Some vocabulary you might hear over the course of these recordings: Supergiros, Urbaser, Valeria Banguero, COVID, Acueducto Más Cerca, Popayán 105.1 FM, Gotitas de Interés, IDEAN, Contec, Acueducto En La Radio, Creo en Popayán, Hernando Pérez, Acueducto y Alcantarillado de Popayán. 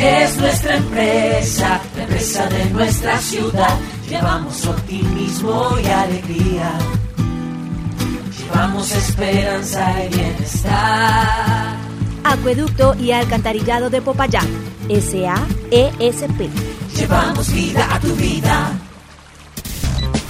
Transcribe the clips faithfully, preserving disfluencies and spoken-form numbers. Es nuestra empresa, la empresa de nuestra ciudad. Llevamos optimismo y alegría. Llevamos esperanza y bienestar. Acueducto y Alcantarillado de Popayán, S A E S P. Llevamos vida a tu vida.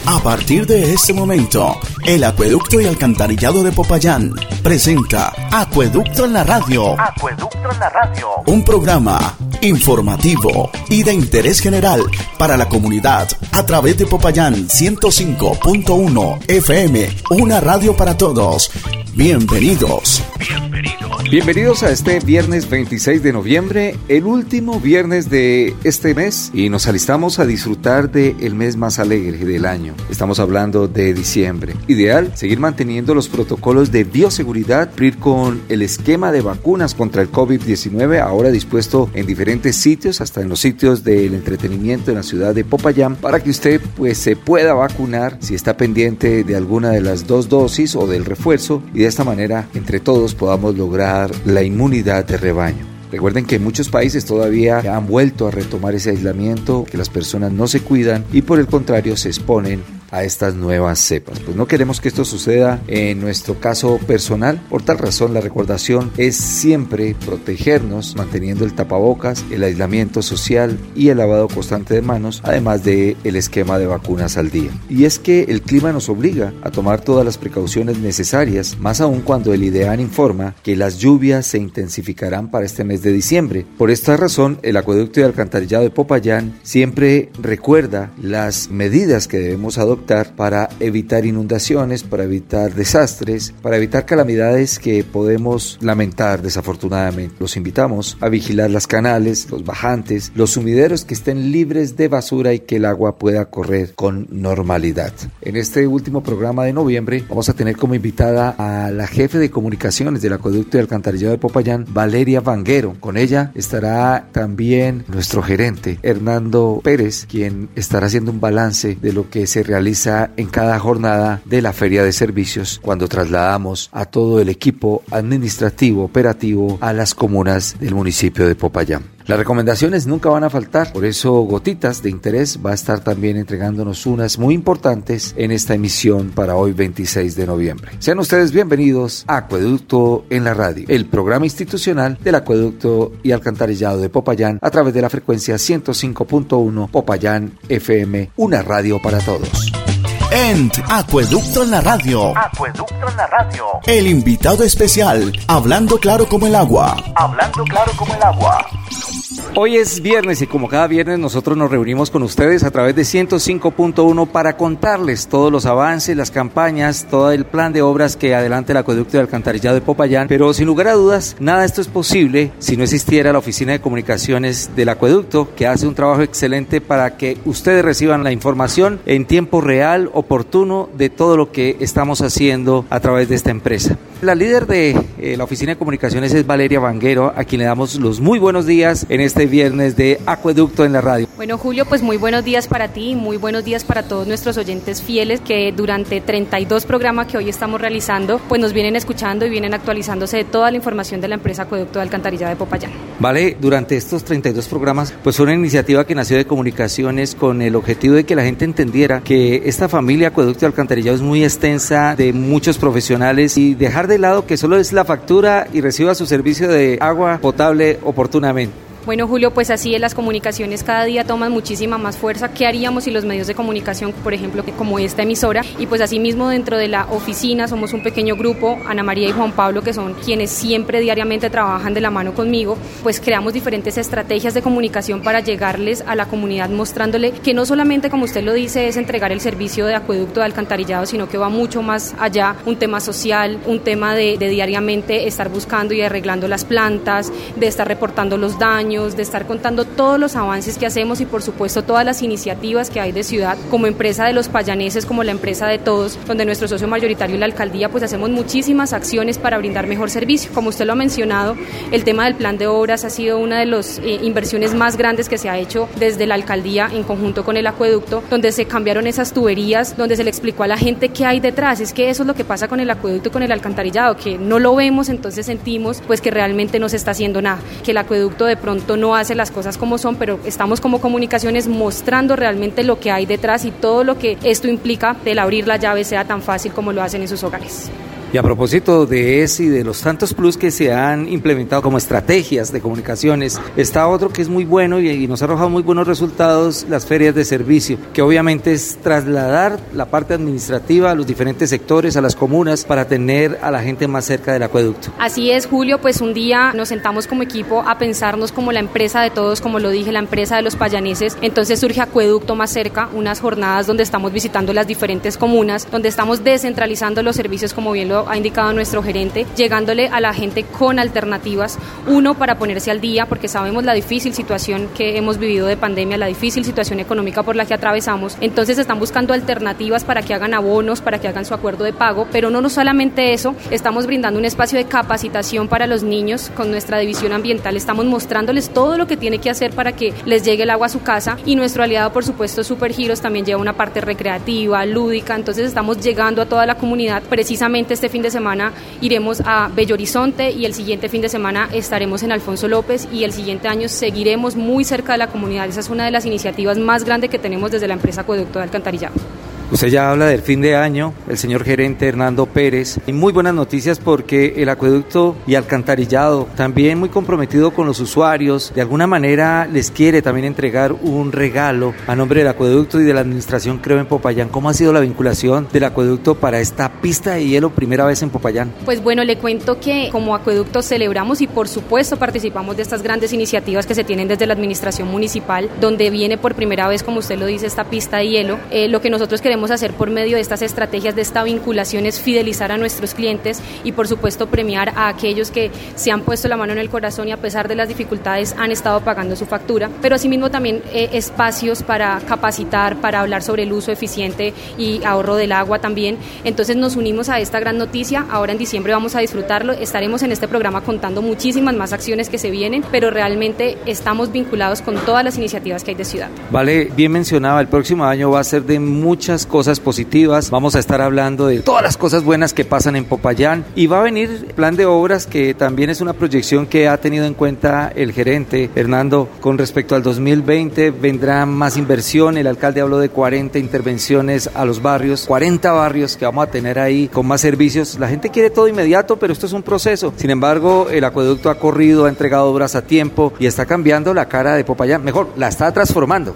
A partir de este momento, el Acueducto y Alcantarillado de Popayán presenta Acueducto en la Radio. Acueducto en la Radio. Un programa informativo y de interés general para la comunidad a través de Popayán ciento cinco punto uno F M, una radio para todos. Bienvenidos. Bienvenidos. Bienvenidos a este viernes veintiséis de noviembre, el último viernes de este mes, y nos alistamos a disfrutar de el mes más alegre del año. Estamos hablando de diciembre. Ideal seguir manteniendo los protocolos de bioseguridad, cumplir con el esquema de vacunas contra el COVID diecinueve, ahora dispuesto en diferentes sitios, hasta en los sitios del entretenimiento en la ciudad de Popayán, para que usted pues se pueda vacunar si está pendiente de alguna de las dos dosis o del refuerzo, y de esta manera, entre todos, podamos lograr la inmunidad de rebaño. Recuerden que muchos países todavía han vuelto a retomar ese aislamiento, que las personas no se cuidan y por el contrario se exponen a estas nuevas cepas. Pues no queremos que esto suceda en nuestro caso personal. Por tal razón, la recordación es siempre protegernos manteniendo el tapabocas, el aislamiento social y el lavado constante de manos, además de el esquema de vacunas al día. Y es que el clima nos obliga a tomar todas las precauciones necesarias, más aún cuando el IDEAN informa que las lluvias se intensificarán para este mes de diciembre. Por esta razón, el Acueducto y Alcantarillado de Popayán siempre recuerda las medidas que debemos adoptar para evitar inundaciones, para evitar desastres, para evitar calamidades que podemos lamentar desafortunadamente. Los invitamos a vigilar las canales, los bajantes, los sumideros que estén libres de basura y que el agua pueda correr con normalidad. En este último programa de noviembre vamos a tener como invitada a la jefe de comunicaciones del Acueducto y Alcantarillado de Popayán, Valeria Banguero. Con ella estará también nuestro gerente, Hernando Pérez, quien estará haciendo un balance de lo que se realiza en cada jornada de la feria de servicios, cuando trasladamos a todo el equipo administrativo operativo a las comunas del municipio de Popayán. Las recomendaciones nunca van a faltar, por eso Gotitas de Interés va a estar también entregándonos unas muy importantes en esta emisión para hoy veintiséis de noviembre. Sean ustedes bienvenidos a Acueducto en la Radio, el programa institucional del Acueducto y Alcantarillado de Popayán a través de la frecuencia ciento cinco punto uno Popayán F M, una radio para todos. En Acueducto en la Radio. Acueducto en la Radio. El invitado especial, hablando claro como el agua. Hablando claro como el agua. Hoy es viernes y como cada viernes nosotros nos reunimos con ustedes a través de ciento cinco punto uno para contarles todos los avances, las campañas, todo el plan de obras que adelanta el Acueducto y Alcantarillado de Popayán, pero sin lugar a dudas, nada de esto es posible si no existiera la Oficina de Comunicaciones del Acueducto, que hace un trabajo excelente para que ustedes reciban la información en tiempo real, oportuno, de todo lo que estamos haciendo a través de esta empresa. La líder de eh, la Oficina de Comunicaciones es Valeria Banguero, a quien le damos los muy buenos días en este viernes de Acueducto en la Radio. Bueno, Julio, pues muy buenos días para ti, muy buenos días para todos nuestros oyentes fieles que durante treinta y dos programas que hoy estamos realizando, pues nos vienen escuchando y vienen actualizándose de toda la información de la empresa Acueducto de Alcantarillado de Popayán. Vale, durante estos treinta y dos programas, pues fue una iniciativa que nació de comunicaciones con el objetivo de que la gente entendiera que esta familia Acueducto y Alcantarillado es muy extensa, de muchos profesionales, y dejar de lado que solo es la factura y reciba su servicio de agua potable oportunamente. Bueno, Julio, pues así es, las comunicaciones cada día toman muchísima más fuerza. ¿Qué haríamos si los medios de comunicación, por ejemplo, como esta emisora? Y pues así mismo dentro de la oficina somos un pequeño grupo, Ana María y Juan Pablo, que son quienes siempre diariamente trabajan de la mano conmigo, pues creamos diferentes estrategias de comunicación para llegarles a la comunidad, mostrándole que no solamente, como usted lo dice, es entregar el servicio de acueducto, de alcantarillado, sino que va mucho más allá, un tema social, un tema de, de diariamente estar buscando y arreglando las plantas, de estar reportando los daños, de estar contando todos los avances que hacemos y por supuesto todas las iniciativas que hay de ciudad, como empresa de los payaneses, como la empresa de todos, donde nuestro socio mayoritario, la alcaldía, pues hacemos muchísimas acciones para brindar mejor servicio. Como usted lo ha mencionado, el tema del plan de obras ha sido una de las eh, inversiones más grandes que se ha hecho desde la alcaldía en conjunto con el acueducto, donde se cambiaron esas tuberías, donde se le explicó a la gente qué hay detrás. Es que eso es lo que pasa con el acueducto y con el alcantarillado, que no lo vemos, entonces sentimos pues que realmente no se está haciendo nada, que el acueducto de pronto pronto no hace las cosas como son, pero estamos como Comunicaciones mostrando realmente lo que hay detrás y todo lo que esto implica del abrir la llave sea tan fácil como lo hacen en sus hogares. Y a propósito de eso y de los tantos plus que se han implementado como estrategias de comunicaciones, está otro que es muy bueno y nos ha arrojado muy buenos resultados, las ferias de servicio, que obviamente es trasladar la parte administrativa a los diferentes sectores, a las comunas, para tener a la gente más cerca del acueducto. Así es, Julio, pues un día nos sentamos como equipo a pensarnos como la empresa de todos, como lo dije, la empresa de los payaneses. Entonces surge Acueducto Más Cerca, unas jornadas donde estamos visitando las diferentes comunas, donde estamos descentralizando los servicios, como bien lo ha indicado nuestro gerente, llegándole a la gente con alternativas, uno para ponerse al día, porque sabemos la difícil situación que hemos vivido de pandemia, la difícil situación económica por la que atravesamos, entonces están buscando alternativas para que hagan abonos, para que hagan su acuerdo de pago, pero no, no solamente eso, estamos brindando un espacio de capacitación para los niños con nuestra división ambiental, estamos mostrándoles todo lo que tiene que hacer para que les llegue el agua a su casa, y nuestro aliado por supuesto Supergiros también lleva una parte recreativa, lúdica, entonces estamos llegando a toda la comunidad. Precisamente este fin de semana iremos a Bello Horizonte y el siguiente fin de semana estaremos en Alfonso López y el siguiente año seguiremos muy cerca de la comunidad. Esa es una de las iniciativas más grandes que tenemos desde la empresa Acueducto y Alcantarillado. Usted ya habla del fin de año, el señor gerente Hernando Pérez, y muy buenas noticias porque el acueducto y alcantarillado, también muy comprometido con los usuarios, de alguna manera les quiere también entregar un regalo a nombre del acueducto y de la administración Creo en Popayán. ¿Cómo ha sido la vinculación del acueducto para esta pista de hielo primera vez en Popayán? Pues bueno, le cuento que como acueducto celebramos y por supuesto participamos de estas grandes iniciativas que se tienen desde la administración municipal, donde viene por primera vez, como usted lo dice, esta pista de hielo. Eh, lo que nosotros queremos hacer por medio de estas estrategias, de esta vinculación, es fidelizar a nuestros clientes y por supuesto premiar a aquellos que se han puesto la mano en el corazón y a pesar de las dificultades han estado pagando su factura, pero asimismo también eh, espacios para capacitar, para hablar sobre el uso eficiente y ahorro del agua también. Entonces nos unimos a esta gran noticia, ahora en diciembre vamos a disfrutarlo, estaremos en este programa contando muchísimas más acciones que se vienen, pero realmente estamos vinculados con todas las iniciativas que hay de ciudad. Vale, bien mencionaba, el próximo año va a ser de muchas cosas positivas, vamos a estar hablando de todas las cosas buenas que pasan en Popayán y va a venir plan de obras que también es una proyección que ha tenido en cuenta el gerente Hernando con respecto al dos mil veinte, vendrá más inversión, el alcalde habló de cuarenta intervenciones a los barrios, cuarenta barrios que vamos a tener ahí con más servicios, la gente quiere todo inmediato pero esto es un proceso, sin embargo el acueducto ha corrido, ha entregado obras a tiempo y está cambiando la cara de Popayán, mejor, la está transformando.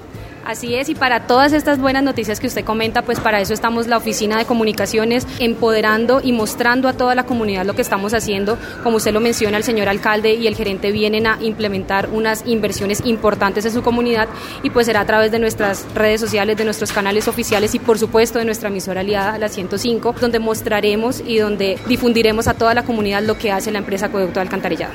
Así es, y para todas estas buenas noticias que usted comenta, pues para eso estamos la Oficina de Comunicaciones, empoderando y mostrando a toda la comunidad lo que estamos haciendo. Como usted lo menciona, el señor alcalde y el gerente vienen a implementar unas inversiones importantes en su comunidad y pues será a través de nuestras redes sociales, de nuestros canales oficiales y por supuesto de nuestra emisora aliada, la ciento cinco, donde mostraremos y donde difundiremos a toda la comunidad lo que hace la empresa Acueducto y Alcantarillado.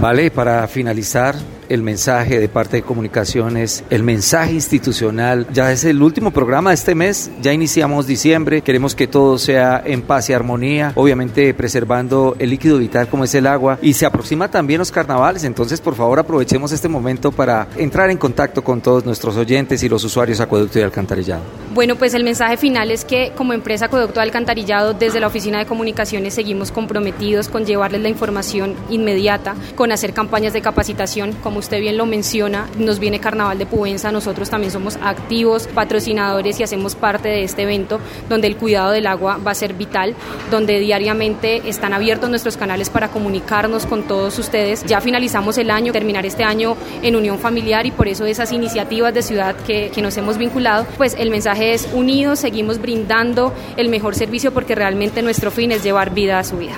Vale, para finalizar, el mensaje de parte de Comunicaciones, el mensaje institucional, ya es el último programa de este mes, ya iniciamos diciembre, queremos que todo sea en paz y armonía, obviamente preservando el líquido vital como es el agua, y se aproxima también los carnavales, entonces por favor aprovechemos este momento para entrar en contacto con todos nuestros oyentes y los usuarios Acueducto y Alcantarillado. Bueno, pues el mensaje final es que como empresa Acueducto y Alcantarillado, desde la Oficina de Comunicaciones seguimos comprometidos con llevarles la información inmediata, con hacer campañas de capacitación, con como usted bien lo menciona, nos viene Carnaval de Pubenza, nosotros también somos activos, patrocinadores y hacemos parte de este evento donde el cuidado del agua va a ser vital, donde diariamente están abiertos nuestros canales para comunicarnos con todos ustedes. Ya finalizamos el año, terminar este año en unión familiar y por eso esas iniciativas de ciudad que, que nos hemos vinculado, pues el mensaje es unidos, seguimos brindando el mejor servicio porque realmente nuestro fin es llevar vida a su vida.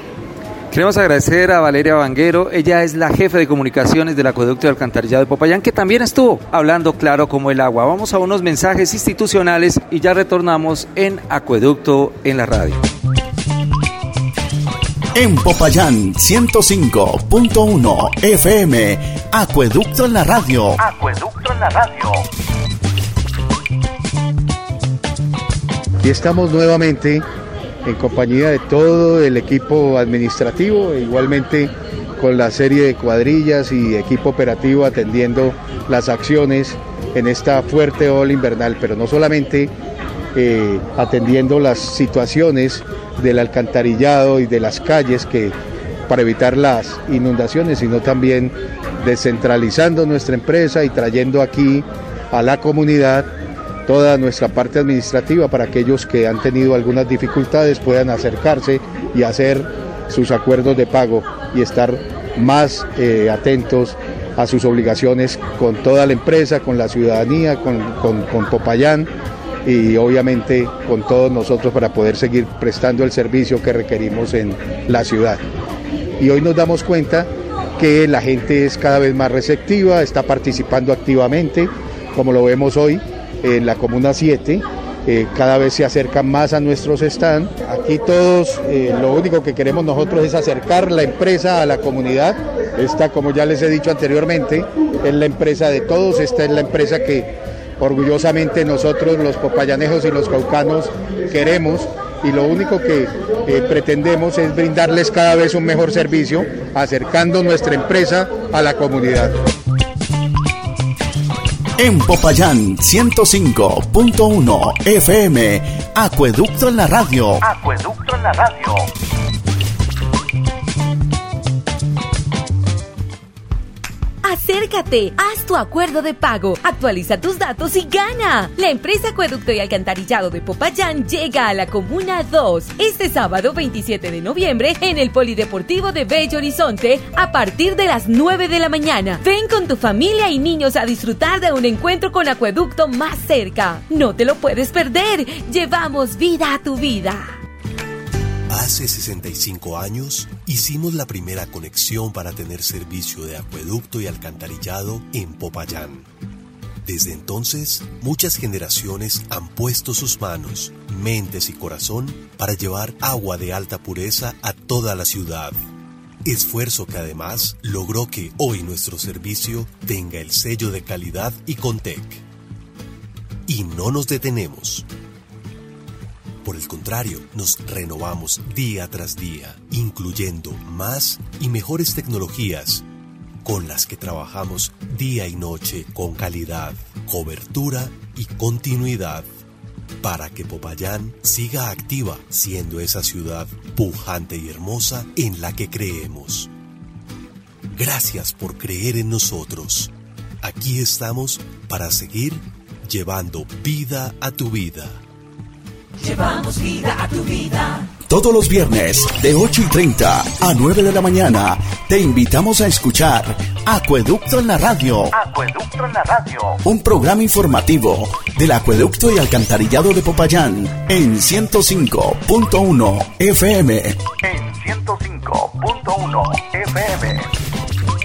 Queremos agradecer a Valeria Banguero, ella es la jefe de comunicaciones del Acueducto y Alcantarillado de Popayán, que también estuvo hablando claro como el agua. Vamos a unos mensajes institucionales y ya retornamos en Acueducto en la Radio. En Popayán ciento cinco punto uno F M, Acueducto en la Radio. Acueducto en la Radio. Y estamos nuevamente en compañía de todo el equipo administrativo, e igualmente con la serie de cuadrillas y equipo operativo atendiendo las acciones en esta fuerte ola invernal, pero no solamente eh, atendiendo las situaciones del alcantarillado y de las calles que, para evitar las inundaciones, sino también descentralizando nuestra empresa y trayendo aquí a la comunidad toda nuestra parte administrativa para aquellos que han tenido algunas dificultades puedan acercarse y hacer sus acuerdos de pago y estar más eh, atentos a sus obligaciones con toda la empresa, con la ciudadanía, con, con, con Popayán y obviamente con todos nosotros para poder seguir prestando el servicio que requerimos en la ciudad. Y hoy nos damos cuenta que la gente es cada vez más receptiva, está participando activamente, como lo vemos hoy en la Comuna siete, eh, cada vez se acercan más a nuestros stands. Aquí todos, eh, lo único que queremos nosotros es acercar la empresa a la comunidad. Esta, como ya les he dicho anteriormente, es la empresa de todos, esta es la empresa que orgullosamente nosotros los popayanejos y los caucanos queremos. Y lo único que eh, pretendemos es brindarles cada vez un mejor servicio, acercando nuestra empresa a la comunidad. En Popayán ciento cinco punto uno F M, Acueducto en la Radio. Acueducto en la Radio. Acércate, haz tu acuerdo de pago, actualiza tus datos y gana. La empresa Acueducto y Alcantarillado de Popayán llega a la Comuna dos este sábado veintisiete de noviembre en el Polideportivo de Bello Horizonte a partir de las nueve de la mañana. Ven con tu familia y niños a disfrutar de un encuentro con Acueducto Más Cerca. No te lo puedes perder, llevamos vida a tu vida. Hace sesenta y cinco años hicimos la primera conexión para tener servicio de acueducto y alcantarillado en Popayán. Desde entonces, muchas generaciones han puesto sus manos, mentes y corazón para llevar agua de alta pureza a toda la ciudad. Esfuerzo que además logró que hoy nuestro servicio tenga el sello de calidad y Contec. Y no nos detenemos. Por el contrario, nos renovamos día tras día, incluyendo más y mejores tecnologías con las que trabajamos día y noche con calidad, cobertura y continuidad para que Popayán siga activa siendo esa ciudad pujante y hermosa en la que creemos. Gracias por creer en nosotros. Aquí estamos para seguir llevando vida a tu vida. Llevamos vida a tu vida. Todos los viernes de ocho y treinta a nueve de la mañana te invitamos a escuchar Acueducto en la Radio. Acueducto en la Radio. Un programa informativo del Acueducto y Alcantarillado de Popayán en ciento cinco punto uno F M. En ciento cinco punto uno F M.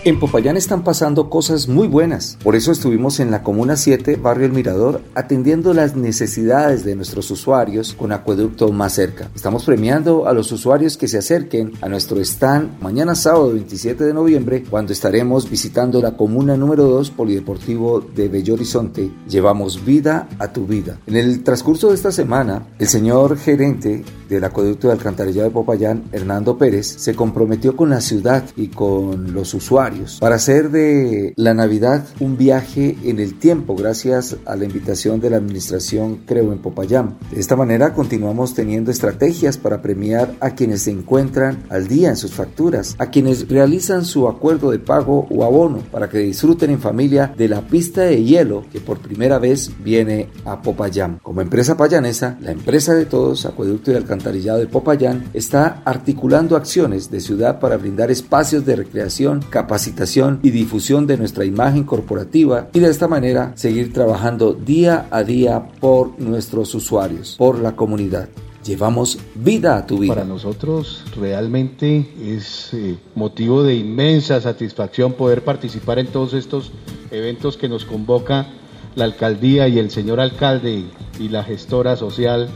En Popayán están pasando cosas muy buenas, por eso estuvimos en la Comuna siete, Barrio El Mirador, atendiendo las necesidades de nuestros usuarios con Acueducto Más Cerca. Estamos premiando a los usuarios que se acerquen a nuestro stand mañana sábado veintisiete de noviembre, cuando estaremos visitando la Comuna número dos, Polideportivo de Bello Horizonte. Llevamos vida a tu vida. En el transcurso de esta semana, el señor gerente del Acueducto de Alcantarillado de Popayán, Hernando Pérez, se comprometió con la ciudad y con los usuarios para hacer de la Navidad un viaje en el tiempo gracias a la invitación de la administración Creo en Popayán. De esta manera continuamos teniendo estrategias para premiar a quienes se encuentran al día en sus facturas, a quienes realizan su acuerdo de pago o abono, para que disfruten en familia de la pista de hielo que por primera vez viene a Popayán. Como empresa payanesa, la empresa de todos, Acueducto y Alcantarillado de Popayán, está articulando acciones de ciudad para brindar espacios de recreación, capacidad capacitación y difusión de nuestra imagen corporativa y de esta manera seguir trabajando día a día por nuestros usuarios, por la comunidad. Llevamos vida a tu vida. Para nosotros realmente es eh, motivo de inmensa satisfacción poder participar en todos estos eventos que nos convoca la alcaldía y el señor alcalde y la gestora social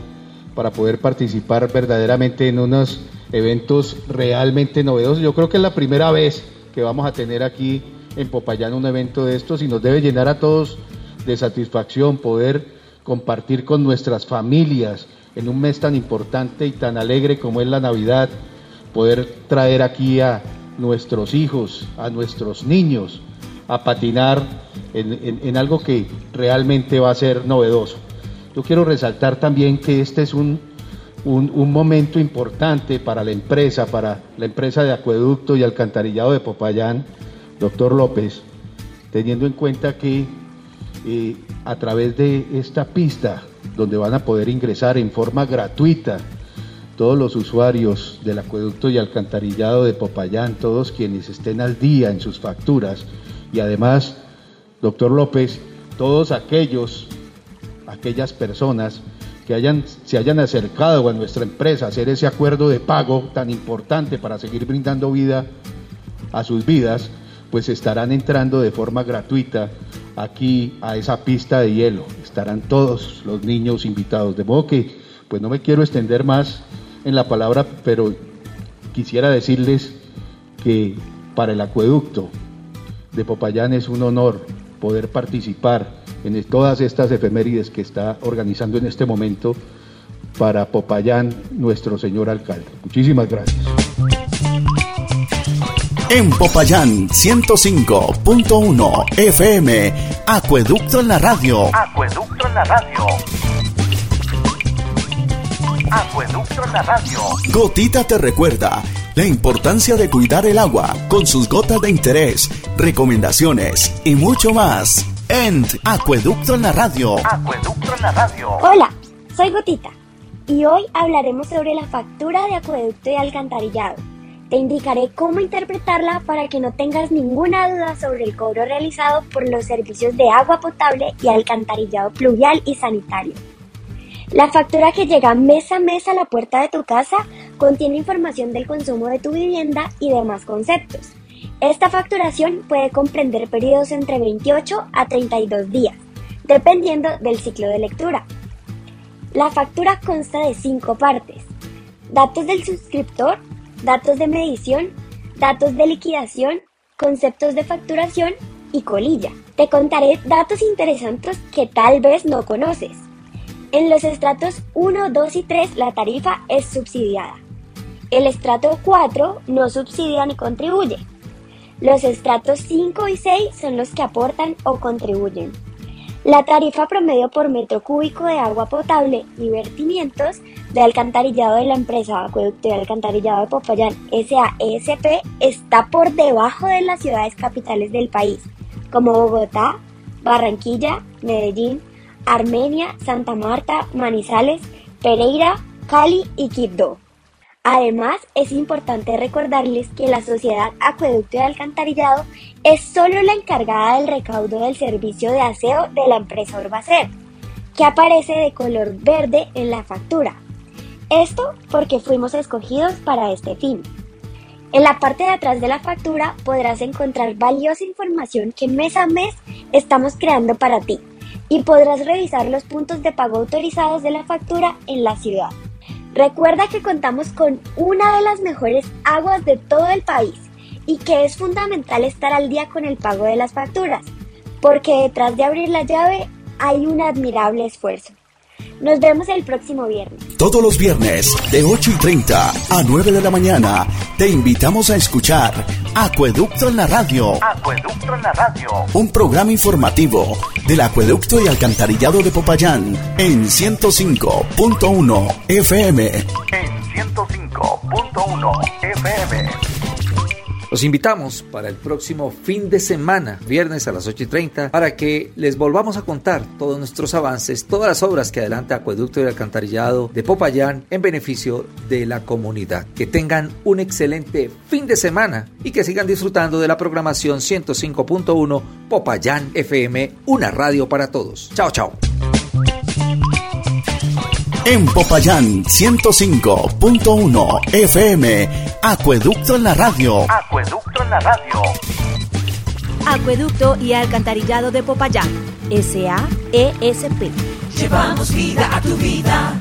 para poder participar verdaderamente en unos eventos realmente novedosos. Yo creo que es la primera vez que vamos a tener aquí en Popayán un evento de estos y nos debe llenar a todos de satisfacción poder compartir con nuestras familias en un mes tan importante y tan alegre como es la Navidad, poder traer aquí a nuestros hijos, a nuestros niños, a patinar en, en, en algo que realmente va a ser novedoso. Yo quiero resaltar también que este es un Un, un momento importante para la empresa, para la empresa de Acueducto y Alcantarillado de Popayán, doctor López, teniendo en cuenta que eh, a través de esta pista, donde van a poder ingresar en forma gratuita todos los usuarios del Acueducto y Alcantarillado de Popayán, todos quienes estén al día en sus facturas, y además, doctor López, todos aquellos, aquellas personas que hayan, se hayan acercado a nuestra empresa a hacer ese acuerdo de pago tan importante para seguir brindando vida a sus vidas, pues estarán entrando de forma gratuita aquí a esa pista de hielo. Estarán todos los niños invitados, de modo que, pues no me quiero extender más en la palabra, pero quisiera decirles que para el Acueducto de Popayán es un honor poder participar en todas estas efemérides que está organizando en este momento para Popayán nuestro señor alcalde. Muchísimas gracias. En Popayán ciento cinco punto uno F M, Acueducto en la Radio. Acueducto en la Radio. Acueducto en la Radio. Gotita te recuerda la importancia de cuidar el agua con sus gotas de interés, recomendaciones y mucho más. En Acueducto en la Radio. Acueducto en la Radio. Hola, soy Gotita y hoy hablaremos sobre la factura de acueducto y alcantarillado. Te indicaré cómo interpretarla para que no tengas ninguna duda sobre el cobro realizado por los servicios de agua potable y alcantarillado pluvial y sanitario. La factura que llega mes a mes a la puerta de tu casa contiene información del consumo de tu vivienda y demás conceptos. Esta facturación puede comprender periodos entre veintiocho a treinta y dos días, dependiendo del ciclo de lectura. La factura consta de cinco partes: datos del suscriptor, datos de medición, datos de liquidación, conceptos de facturación y colilla. Te contaré datos interesantes que tal vez no conoces. En los estratos uno, dos y tres la tarifa es subsidiada. El estrato cuatro no subsidia ni contribuye. Los estratos cinco y seis son los que aportan o contribuyen. La tarifa promedio por metro cúbico de agua potable y vertimientos de alcantarillado de la empresa Acueducto y Alcantarillado de Popayán S A E S P está por debajo de las ciudades capitales del país, como Bogotá, Barranquilla, Medellín, Armenia, Santa Marta, Manizales, Pereira, Cali y Quibdó. Además, es importante recordarles que la Sociedad Acueducto y Alcantarillado es solo la encargada del recaudo del servicio de aseo de la empresa Urbaser, que aparece de color verde en la factura. Esto porque fuimos escogidos para este fin. En la parte de atrás de la factura podrás encontrar valiosa información que mes a mes estamos creando para ti, y podrás revisar los puntos de pago autorizados de la factura en la ciudad. Recuerda que contamos con una de las mejores aguas de todo el país y que es fundamental estar al día con el pago de las facturas, porque detrás de abrir la llave hay un admirable esfuerzo. Nos vemos el próximo viernes. Todos los viernes de ocho y treinta a nueve de la mañana te invitamos a escuchar Acueducto en la Radio. Acueducto en la Radio. Un programa informativo del Acueducto y Alcantarillado de Popayán en ciento cinco punto uno F M. En ciento cinco punto uno F M. Los invitamos para el próximo fin de semana, viernes a las ocho y treinta, para que les volvamos a contar todos nuestros avances, todas las obras que adelanta Acueducto y Alcantarillado de Popayán en beneficio de la comunidad. Que tengan un excelente fin de semana y que sigan disfrutando de la programación ciento cinco punto uno Popayán F M, una radio para todos. Chao, chao. En Popayán ciento cinco punto uno F M, Acueducto en la Radio. Acueducto en la Radio. Acueducto y Alcantarillado de Popayán S A E S P. Llevamos vida a tu vida.